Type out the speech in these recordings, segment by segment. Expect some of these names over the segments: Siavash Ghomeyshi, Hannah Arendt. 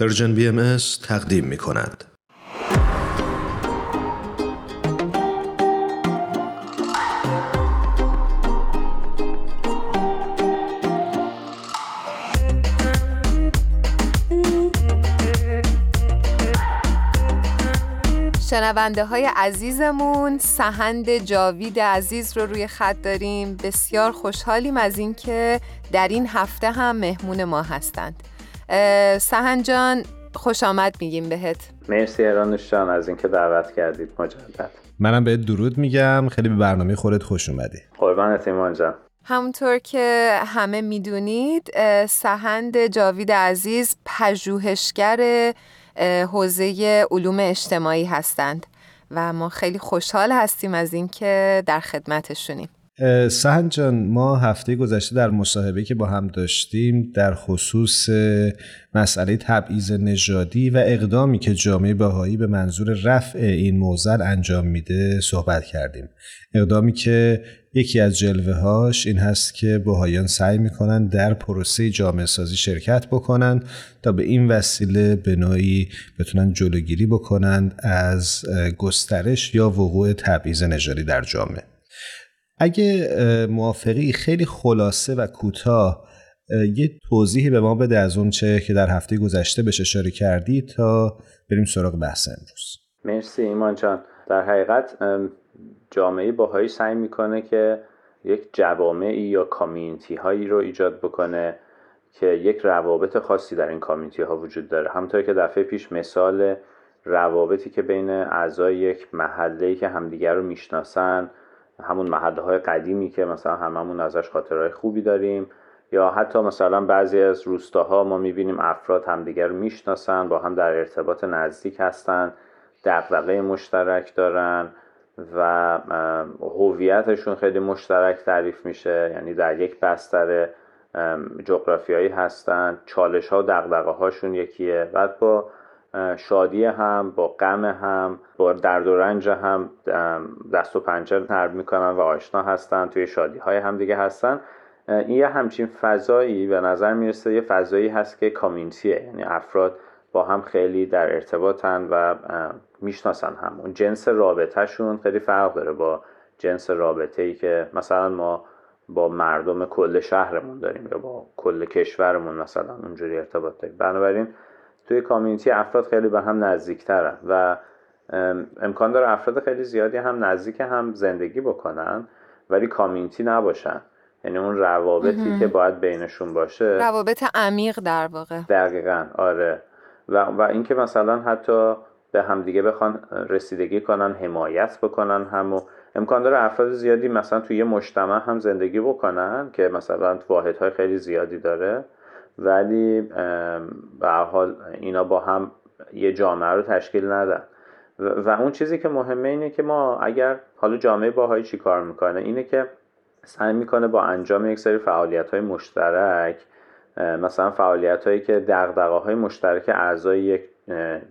پرژن BMS تقدیم می‌کند. شنونده های عزیزمون، سهند جاوید عزیز رو روی خط داریم. بسیار خوشحالیم از این که در این هفته هم مهمون ما هستند. سهند جان، خوش آمد میگیم بهت. مرسی ایرانوش جان از این که دعوت کردید مجدد. منم بهت درود میگم، خیلی به برنامه خودت خوش اومدی. قربانت ایمان جان. همونطور که همه میدونید، سهند جاوید عزیز پژوهشگر حوزه علوم اجتماعی هستند و ما خیلی خوشحال هستیم از این که در خدمتشونیم. سهند جان، ما هفته گذشته در مصاحبه که با هم داشتیم در خصوص مسئله تبعیض نژادی و اقدامی که جامعه بهایی به منظور رفع این معضل انجام میده صحبت کردیم. اقدامی که یکی از جلوه‌هاش این هست که بهاییان سعی میکنن در پروسه جامعه سازی شرکت بکنن تا به این وسیله به نوعی بتونن جلوگیری بکنن از گسترش یا وقوع تبعیض نژادی در جامعه. اگه موافقی خیلی خلاصه و کوتاه یه توضیحی به ما بده از اون چه که در هفته گذشته بهش اشاره کردی تا بریم سراغ بحث امروز. مرسی ایمان جان. در حقیقت جامعه باهایی سعی میکنه که یک جوامعی یا کامیونیتی هایی رو ایجاد بکنه که یک روابط خاصی در این کامیونیتی ها وجود داره. همونطور که دفعه پیش مثال روابطی که بین اعضای یک محله‌ای که همدیگر رو میشناسن، همون محله‌های قدیمی که مثلا هممون ازش خاطرهای خوبی داریم، یا حتی مثلا بعضی از روستاها ما میبینیم افراد همدیگر رو میشناسن، با هم در ارتباط نزدیک هستن، دغدغه مشترک دارن و هویتشون خیلی مشترک تعریف میشه. یعنی در یک بستر جغرافیایی هستن، چالش‌ها و دغدغه‌هاشون یکیه. بعد با شادی هم، با غم هم، با درد و رنج هم دست و پنجه نرم میکنن و آشنا هستن، توی شادی های هم دیگه هستن. این یه همچین فضایی به نظر میرسه، یه فضایی هست که کامیونیتیه، یعنی افراد با هم خیلی در ارتباطن و میشناسن هم. اون جنس رابطهشون خیلی فرق داره با جنس رابطه‌ای که مثلا ما با مردم کل شهرمون داریم یا با کل کشورمون مثلا اونجوری ارتباط داریم. بنابراین توی کامیونیتی افراد خیلی به هم نزدیک‌ترن و امکان داره افراد خیلی زیادی هم نزدیک هم زندگی بکنن ولی کامیونیتی نباشن. یعنی اون روابطی که باید بینشون باشه، روابط عمیق در واقع. دقیقاً، آره. و اینکه مثلا حتی به همدیگه بخوان رسیدگی کنن، حمایت بکنن هم. و امکان داره افراد زیادی مثلا توی یه مجتمع هم زندگی بکنن که مثلا واحدهای خیلی زیادی داره، ولی به هر حال اینا با هم یه جامعه رو تشکیل ندن. و اون چیزی که مهمه اینه که ما اگر حالا جامعه باهایی چی کار میکنه، اینه که سعی میکنه با انجام یک سری فعالیت‌های مشترک، مثلا فعالیت‌هایی که دغدغه‌های مشترک اعضای یک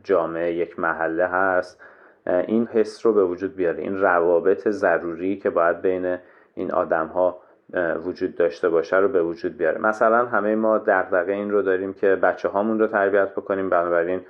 جامعه، یک محله هست، این حس رو به وجود بیاره، این روابط ضروری که باید بین این آدم‌ها وجود داشته باشه رو به وجود بیاره. مثلا همه ما دغدغه این رو داریم که بچه هامون رو تربیت بکنیم، بنابراین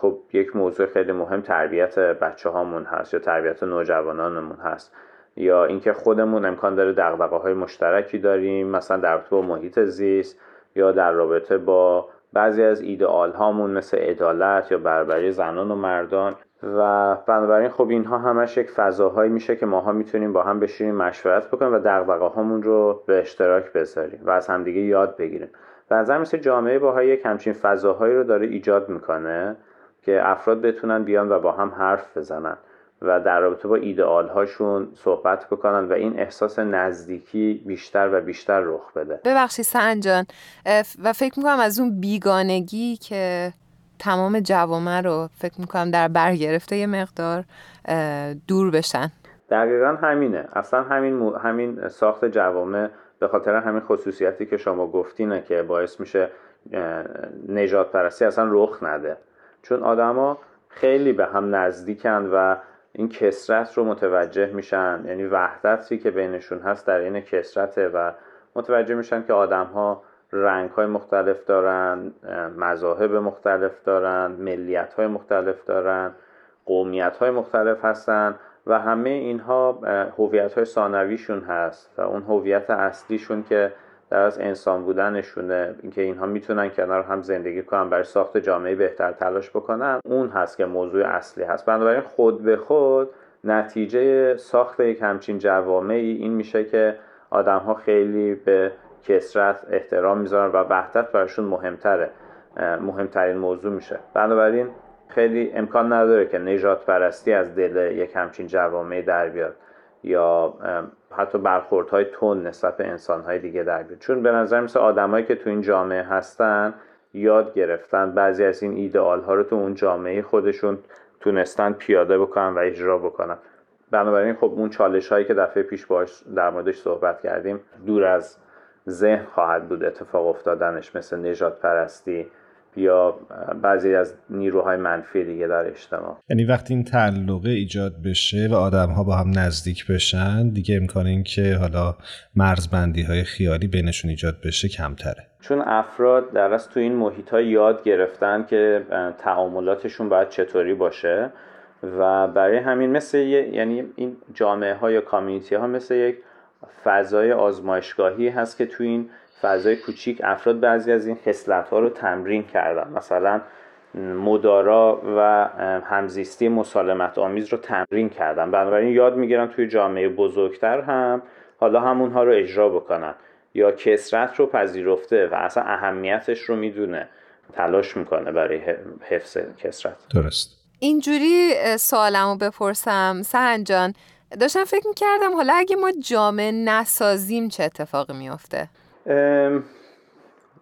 خب یک موضوع خیلی مهم تربیت بچه هامون هست یا تربیت نوجوانانمون هست، یا اینکه خودمون امکان داره دغدغه های مشترکی داریم، مثلا در رابطه با محیط زیست یا در رابطه با بعضی از ایدئال هامون مثل عدالت یا برابری زنان و مردان. و بنابراین خب اینها همش یک فضاهایی میشه که ماها میتونیم با هم بشینیم مشورت بکنیم و دغدغه هامون رو به اشتراک بذاریم و از همدیگه یاد بگیریم. و از همین جامعه باهایی یک همچین فضاهایی رو داره ایجاد میکنه که افراد بتونن بیان و با هم حرف بزنن و در رابطه با ایدئال هاشون صحبت بکنن و این احساس نزدیکی بیشتر و بیشتر رخ بده. ببخشید سهند جان، و فکر میکنم از اون بیگانگی که تمام جوامع رو فکر میکنم در بر گرفته یه مقدار دور بشن. دقیقاً همینه. اصلا همین ساخت جوامع به خاطر همین خصوصیتی که شما گفتینه که باعث میشه نژاد پرستی اصلا رخ نده، چون آدما خیلی به هم نزدیکن و این کثرت رو متوجه میشن. یعنی وحدتی که بینشون هست در این کثرته و متوجه میشن که آدم‌ها رنگ‌های مختلف دارن، مذاهب مختلف دارن، ملیت‌های مختلف دارن، قومیت‌های مختلف هستن و همه اینها هویت‌های ثانویشون هست و اون هویت اصلیشون که در از انسان بودنشونه، اینکه اینها میتونن کنار هم زندگی کنن، برای ساخت جامعه بهتر تلاش بکنن، اون هست که موضوع اصلی هست. بنابراین خود به خود نتیجه ساخت یک همچین جوامعی این میشه که آدم‌ها خیلی به کثرت احترام میذارن و وحدت براشون مهمترین موضوع میشه. بنابراین خیلی امکان نداره که نژاد پرستی از دل یک همچین جوامعی در بیاد یا حتی برخوردهای تون نسبت به انسانهای دیگه در بیاد، چون به نظر میسه آدمایی که تو این جامعه هستن یاد گرفتن بعضی از این ایدئال‌ها رو تو اون جامعه خودشون تونستن پیاده بکنن و اجرا بکنن. بنابراین خب اون چالش‌هایی که دفعه پیش باهاش در موردش صحبت کردیم دور از ذهن خواهد بود اتفاق افتادنش، مثل نژاد پرستی یا بعضی از نیروهای منفی دیگه در اجتماع. یعنی وقتی این تعلقه ایجاد بشه و آدم‌ها با هم نزدیک بشن، دیگه امکان این که حالا مرزبندی‌های خیالی بینشون ایجاد بشه کمتره. چون افراد در اصل تو این محیط‌ها یاد گرفتن که تعاملاتشون باید چطوری باشه و برای همین مثل یعنی این جامعه‌ها یا کامیونیتی‌ها مثل یک فضای آزمایشگاهی هست که تو این فضای کوچیک افراد بعضی از این خصلت‌ها رو تمرین کردن، مثلا مدارا و همزیستی مسالمت آمیز رو تمرین کردن، بنابراین یاد میگیرن توی جامعه بزرگتر هم حالا همونها رو اجرا بکنن، یا کثرت رو پذیرفته و اصلا اهمیتش رو میدونه، تلاش میکنه برای حفظ کثرت. درست. اینجوری سوالمو بپرسم سهن جان، داشتم فکر میکردم حالا اگه ما جامعه نسازیم چه اتفاقی میفته؟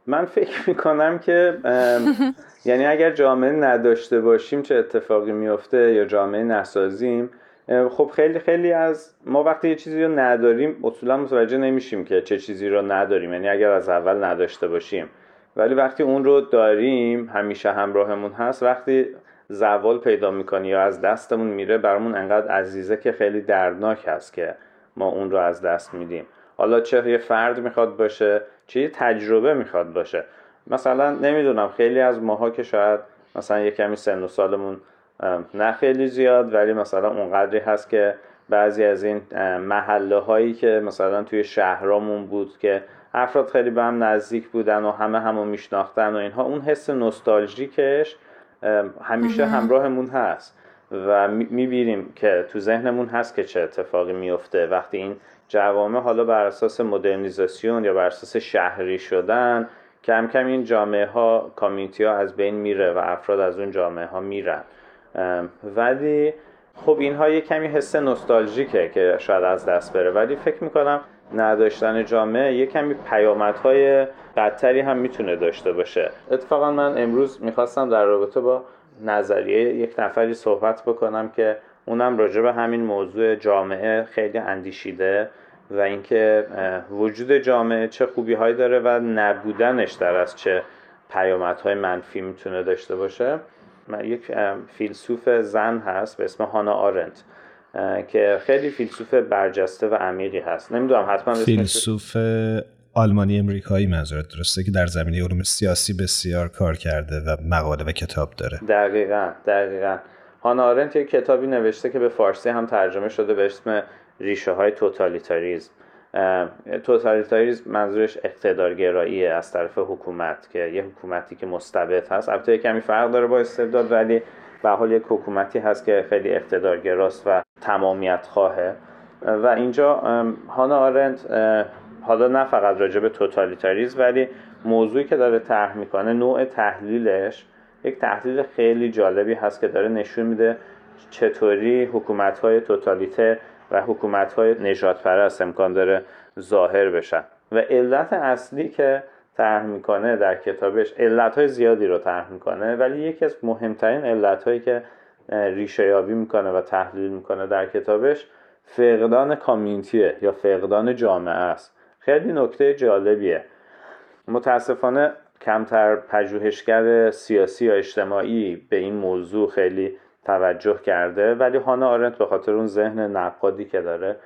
من فکر میکنم که یعنی اگر جامعه نداشته باشیم چه اتفاقی میفته یا جامعه نسازیم، خب خیلی از ما وقتی یه چیزی رو نداریم اصولا متوجه نمیشیم که چه چیزی رو نداریم، یعنی اگر از اول نداشته باشیم، ولی وقتی اون رو داریم همیشه همراهمون هست، وقتی زوال پیدا میکنه یا از دستمون میره برامون انقدر عزیزه که خیلی دردناک هست که ما اون رو از دست میدیم. حالا چه یه فرد میخواد باشه، چه یه تجربه میخواد باشه. مثلا نمیدونم خیلی از ماها که شاید مثلا یه کمی سن و سالمون نه خیلی زیاد، ولی مثلا اونقدری هست که بعضی از این محله هایی که مثلا توی شهرامون بود که افراد خیلی به هم نزدیک بودن و همه همو میشناختن و اینها، اون حس نوستالژیکش همیشه همراهمون هست و میبینیم که تو ذهنمون هست که چه اتفاقی میفته وقتی این جوامع حالا بر اساس مدرنیزاسیون یا بر اساس شهری شدن کم کم این جامعه ها، کامیونیتی ها از بین میره و افراد از اون جامعه ها میرن، ولی خب اینها یه کمی حس نوستالژیکه که شاید از دست بره، ولی فکر میکنم نداشتن جامعه یه کمی پیامدهای بدتری هم میتونه داشته باشه. اتفاقا من امروز میخواستم در رابطه با نظریه یک نفری صحبت بکنم که اونم راجع به همین موضوع جامعه خیلی اندیشیده و اینکه وجود جامعه چه خوبی هایی داره و نبودنش در از چه پیامدهای منفی میتونه داشته باشه. یک فیلسوف زن هست به اسم هانا آرنت که خیلی فیلسوف برجسته و عمیقی هست. نمیدونم حتما فیلسوف آلمانی امریکایی منظورت درسته که در زمینه علوم سیاسی بسیار کار کرده و مقاله و کتاب داره. دقیقاً. هانا آرنت یک کتابی نوشته که به فارسی هم ترجمه شده به اسم ریشه های توتالیتاریسم. توتالیتاریسم منظورش اقتدارگراییه از طرف حکومت، که یه حکومتی که مستبد هست، البته یه کمی فرق داره با استبداد، ولی به حال یک حکومتی هست که خیلی اقتدارگراست و تمامیت خواهه. و اینجا هانا آرنت حالا نه فقط راجع به توتالیتاریسم، ولی موضوعی که داره طرح میکنه، نوع تحلیلش یک تحلیل خیلی جالبی هست که داره نشون میده چطوری حکومت‌های توتالیته و حکومت‌های نژادپرست امکان داره ظاهر بشن. و علت اصلی که طرح میکنه در کتابش، علت‌های زیادی رو طرح میکنه، ولی یکی از مهمترین علت‌هایی که ریشه‌یابی میکنه و تحلیل میکنه در کتابش، فقدان کامیونیتیه یا فقدان جامعه است. خیلی نکته جالبیه. متاسفانه کمتر پژوهشگر سیاسی یا اجتماعی به این موضوع خیلی توجه کرده، ولی هانا آرنت به خاطر اون ذهن نقادی که داره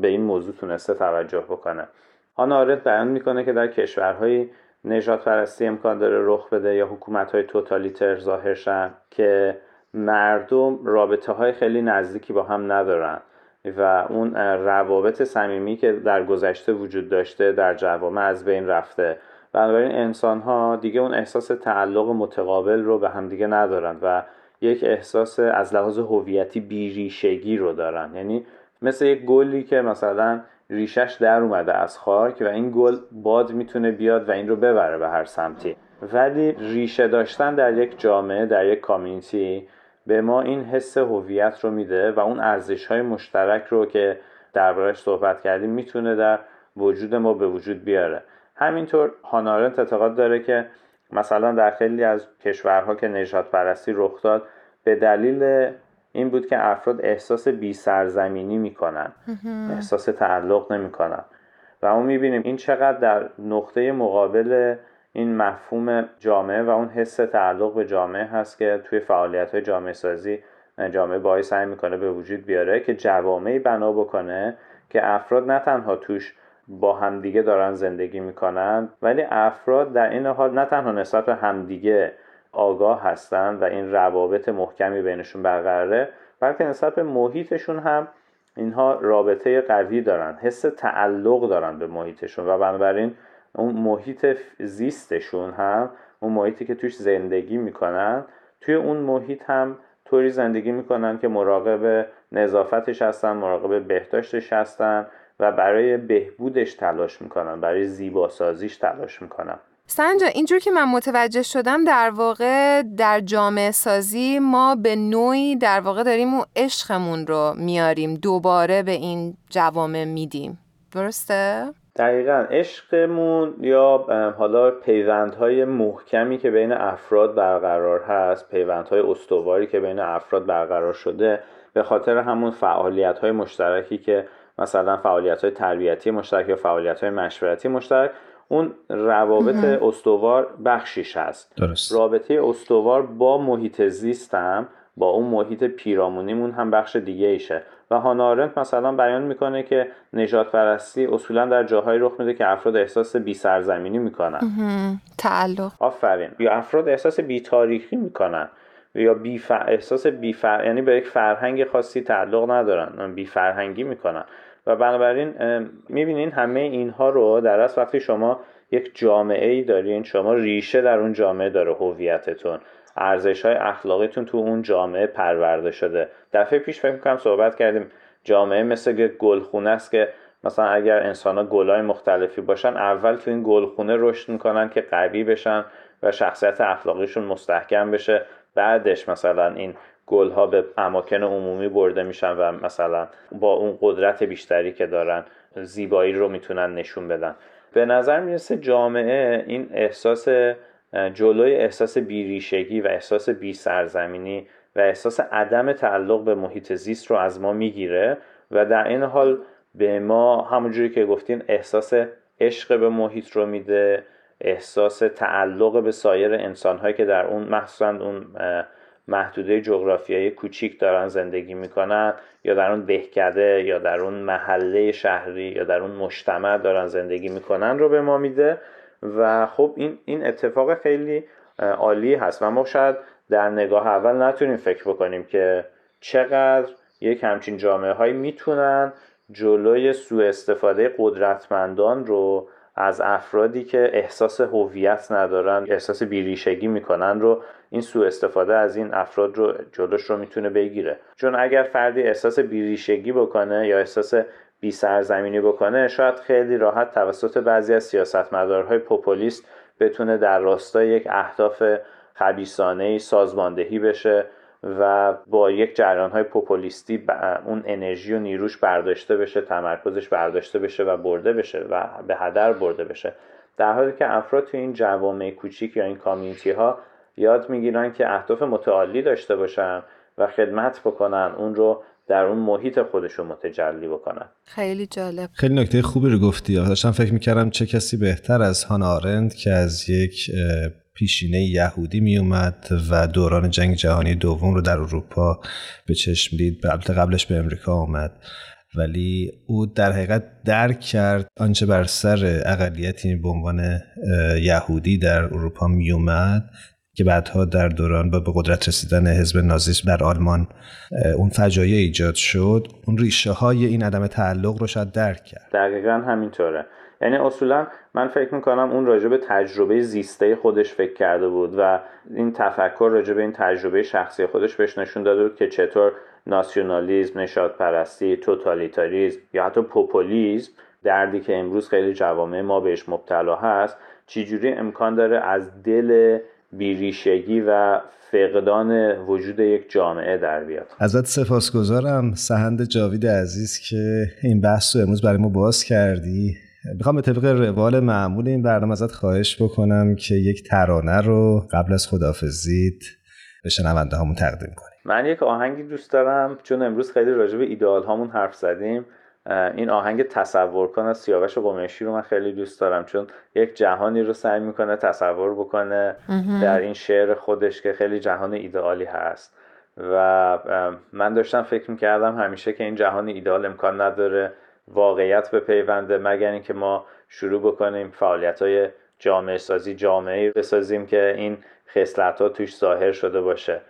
به این موضوع تونسته توجه بکنه. هانا آرنت بیان میکنه که در کشورهای نجات پرستی امکان داره رخ بده یا حکومت‌های توتالیتر ظاهر شن که مردم رابطه‌های خیلی نزدیکی با هم ندارن و اون روابط صمیمی که در گذشته وجود داشته در جوامع از بین رفته، بنابراین انسان‌ها دیگه اون احساس تعلق متقابل رو به هم دیگه ندارن و یک احساس از لحاظ هویتی بیریشگی رو دارن، یعنی مثل یک گلی که مثلا ریشش در اومده از خاک و این گل باد میتونه بیاد و این رو ببره به هر سمتی، ولی ریشه داشتن در یک جامعه، در یک کامیونیتی به ما این حس هویت رو میده و اون ارزش‌های مشترک رو که درباره‌اش صحبت کردیم میتونه در وجود ما به وجود بیاره. همینطور هانا آرنت اعتقاد داره که مثلا در خیلی از کشورها که نژاد پرستی رخ داد به دلیل این بود که افراد احساس بی سرزمینی میکنن، احساس تعلق نمیکنن و ما میبینیم این چقدر در نقطه مقابل این مفهوم جامعه و اون حس تعلق به جامعه هست که توی فعالیت‌های جامعه سازی جامعه باهاش سعی میکنه به وجود بیاره که جوامعی بنا بکنه که افراد نه تنها توش با همدیگه دارن زندگی میکنن، ولی افراد در این حال نه تنها نسبت به همدیگه آگاه هستن و این روابط محکمی بینشون برقراره، بلکه نسبت به محیطشون هم اینها رابطه قوی دارن، حس تعلق دارن به محیطشون و بنابراین اون محیط زیستشون هم، اون محیطی که توش زندگی میکنن، توی اون محیط هم طوری زندگی میکنن که مراقب نظافتش هستن، مراقب بهداشتش هستن و برای بهبودش تلاش میکنن، برای زیباسازیش تلاش میکنن. سنجا، اینجور که من متوجه شدم در واقع در جامعه سازی ما به نوعی در واقع داریم اون عشقمون رو میاریم دوباره به این جوامع میدیم، درسته؟ دقیقاً عشقمون یا حالا پیوندهای محکمی که بین افراد برقرار هست، پیوندهای استواری که بین افراد برقرار شده به خاطر همون فعالیت‌های مشترکی که مثلا فعالیت‌های تربیتی مشترک یا فعالیت‌های مشورتی مشترک، اون روابط استوار بخشیش هست. درست. رابطه استوار با محیط زیستم، با اون محیط پیرامونیمون هم بخش دیگه ایشه و هانا آرنت مثلا بیان میکنه که نجات پرستی اصولا در جاهای رخ میده که افراد احساس بی سرزمینی میکنن، تعلق، آفرین، یا افراد احساس بی تاریخی میکنن یا یعنی به یک فرهنگ خاصی تعلق ندارن، بی فرهنگی میکنن و بنابراین میبینین همه اینها رو در اصل وقتی شما یک جامعه‌ای دارین، شما ریشه در اون جامعه داره، هویتتون، ارزش‌های اخلاقیتون تو اون جامعه پرورده شده. دفعه پیش فکر می‌کنم صحبت کردیم جامعه مثل گلخونه است که مثلا اگر انسان‌ها گل‌های مختلفی باشن، اول تو این گلخونه رشد می‌کنن که قوی بشن و شخصیت اخلاقیشون مستحکم بشه، بعدش مثلا این گل‌ها به اماکن عمومی برده میشن و مثلا با اون قدرت بیشتری که دارن زیبایی رو میتونن نشون بدن. به نظر میرسه جامعه این احساس جلوی احساس بیریشگی و احساس بی سرزمینی و احساس عدم تعلق به محیط زیست رو از ما میگیره و در این حال به ما همونجوری که گفتین احساس عشق به محیط رو میده، احساس تعلق به سایر انسان‌هایی که در اون مخصوصاً اون محدوده جغرافیایی کوچیک دارن زندگی میکنن یا در اون دهکده یا در اون محله شهری یا در اون مجتمع دارن زندگی میکنن رو به ما میده و خب این اتفاق خیلی عالی هست و ما شاید در نگاه اول نتونیم فکر بکنیم که چقدر یک همچین جامعه هایی میتونن جلوی سوء استفاده قدرتمندان رو از افرادی که احساس هویت ندارن، احساس بیریشگی میکنن رو، این سوء استفاده از این افراد رو جلوش رو میتونه بگیره. چون اگر فردی احساس بیریشگی بکنه یا احساس بی سرزمینی بکنه، شاید خیلی راحت توسط بعضی از سیاستمدارهای پوپولیست بتونه در راستای یک اهداف خبیثانه‌ای سازماندهی بشه و با یک جریان‌های پوپولیستی اون انرژی و نیروش برداشته بشه، تمرکزش برداشته بشه و برده بشه و به هدر برده بشه، در حالی که افراد تو این جوامع کوچیک یا این کامیونیتی‌ها یاد می‌گیرن که اهداف متعالی داشته باشن و خدمت بکنن، اون رو در اون محیط خودشون متجلی بکنن. خیلی جالب، خیلی نکته خوبی رو گفتی. داشتم فکر می‌کردم چه کسی بهتر از هانا آرنت که از یک پیشینه یهودی می اومد و دوران جنگ جهانی دوم رو در اروپا به چشم دید، البته قبلش به امریکا اومد ولی او در حقیقت درک کرد آنچه بر سر اقلیتی به عنوان یهودی در اروپا می اومد که بعدها در دوران با به قدرت رسیدن حزب نازیسم در آلمان اون فجایع ایجاد شد، اون ریشه های این عدم تعلق رو شاید درک کرد. دقیقاً همینطوره. یعنی اصولا من فکر میکنم اون راجع به تجربه زیسته خودش فکر کرده بود و این تفکر راجع به این تجربه شخصی خودش بهش نشون داده بود که چطور ناسیونالیسم، نژادپرستی، توتالیتاریسم یا حتی پوپولیسم، دردی که امروز خیلی جوامع ما بهش مبتلا هست، چجوری امکان داره از دل بیریشگی و فقدان وجود یک جامعه در بیاد. ازت سپاسگزارم سهند جاوید عزیز که این بحث رو امروز برای ما باز کردی. میخوام به طبق روال معمول این برنامه ازت خواهش بکنم که یک ترانه رو قبل از خداحافظیت به شنونده هامون تقدیم کنی. من یک آهنگی دوست دارم، چون امروز خیلی راجع به ایدئال هامون حرف زدیم، این آهنگ تصور کن از سیاوش قمیشی رو من خیلی دوست دارم، چون یک جهانی رو سعی میکنه تصور بکنه در این شعر خودش که خیلی جهان ایدئالی هست و من داشتم فکر میکردم همیشه که این جهان ایدئال امکان نداره واقعیت به پیونده مگر اینکه ما شروع بکنیم فعالیت‌های جامعه سازی، جامعه‌ای بسازیم که این خصلت‌ها توش ظاهر شده باشه.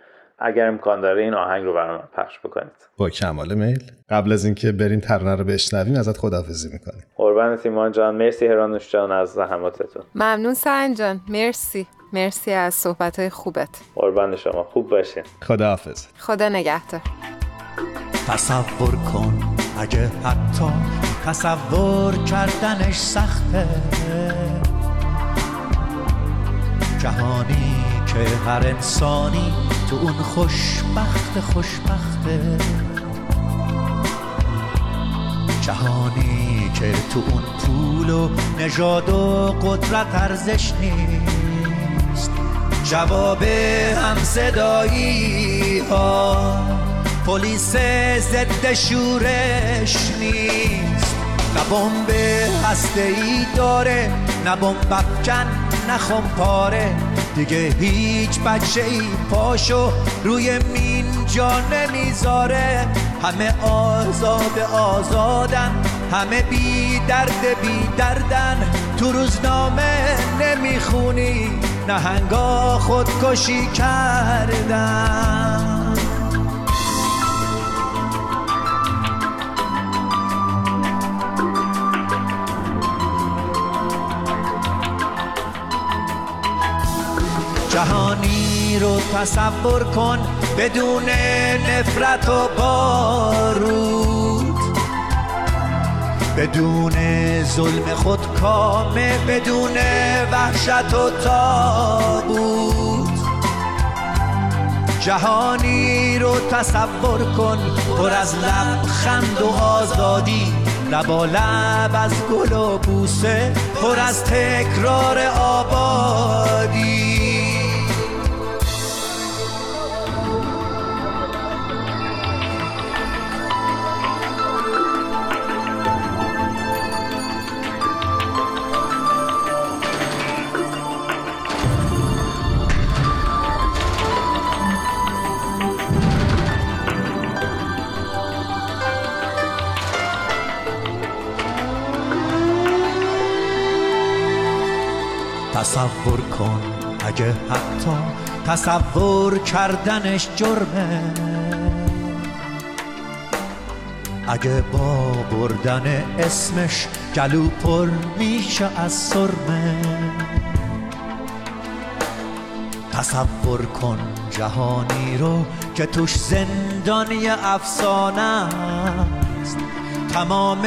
اگر امکان داره این آهنگ رو برام پخش بکنید. با کمال میل. قبل از اینکه بریم ترانه رو بشنویم ازت خداحافظی می‌کنیم. قربانت ایمان جان، مرسی هرانوش جان از زحماتتون. ممنون سنجان جان، مرسی. مرسی از صحبت‌های خوبت. قربان شما، خوب باشین. خداحافظ. خدا نگهدار. تصور کن اگه حتی تصور کردنش سخته، جهانی که هر انسانی تو اون خوشبخته، جهانی که تو اون پول و نژاد و قدرت ارزش نیست، جواب همصدایی ها پلیس ضد شورش نیست، نه بمب هسته‌ای داره، نه بمب افکن، نه خمپاره، دیگه هیچ بچه‌ای پاشو روی مین جا نمیذاره، همه آزادن، همه بی دردن، تو روزنامه نمیخونی نهنگا خودکشی کردن. جهانی رو تصور کن بدون نفرت و بارود، بدون ظلم خودکامه، بدون وحشت و تابوت، جهانی رو تصور کن پر از لبخند و آزادی، لبا لب از گل و بوسه، پر از تکرار آبادی. تصور کن اگه حتی تصور کردنش جرمه، اگه با بردن اسمش گلو پر میشه از سرمه، تصور کن جهانی رو که توش زندانی افسانه است، تمام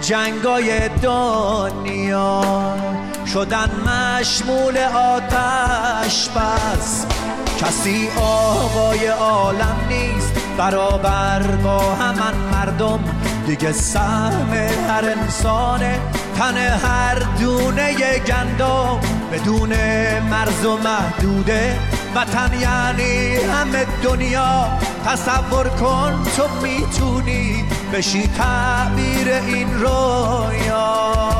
جنگای دنیا شدن مشمول آتش بس، کسی آقای عالم نیست برابر با همان مردم، دیگه سهم هر انسانه، تن هر دونه گندم، بدون مرز و محدوده وطن یعنی همه دنیا. تصور کن تو میتونی بشی تعبیر این رویا.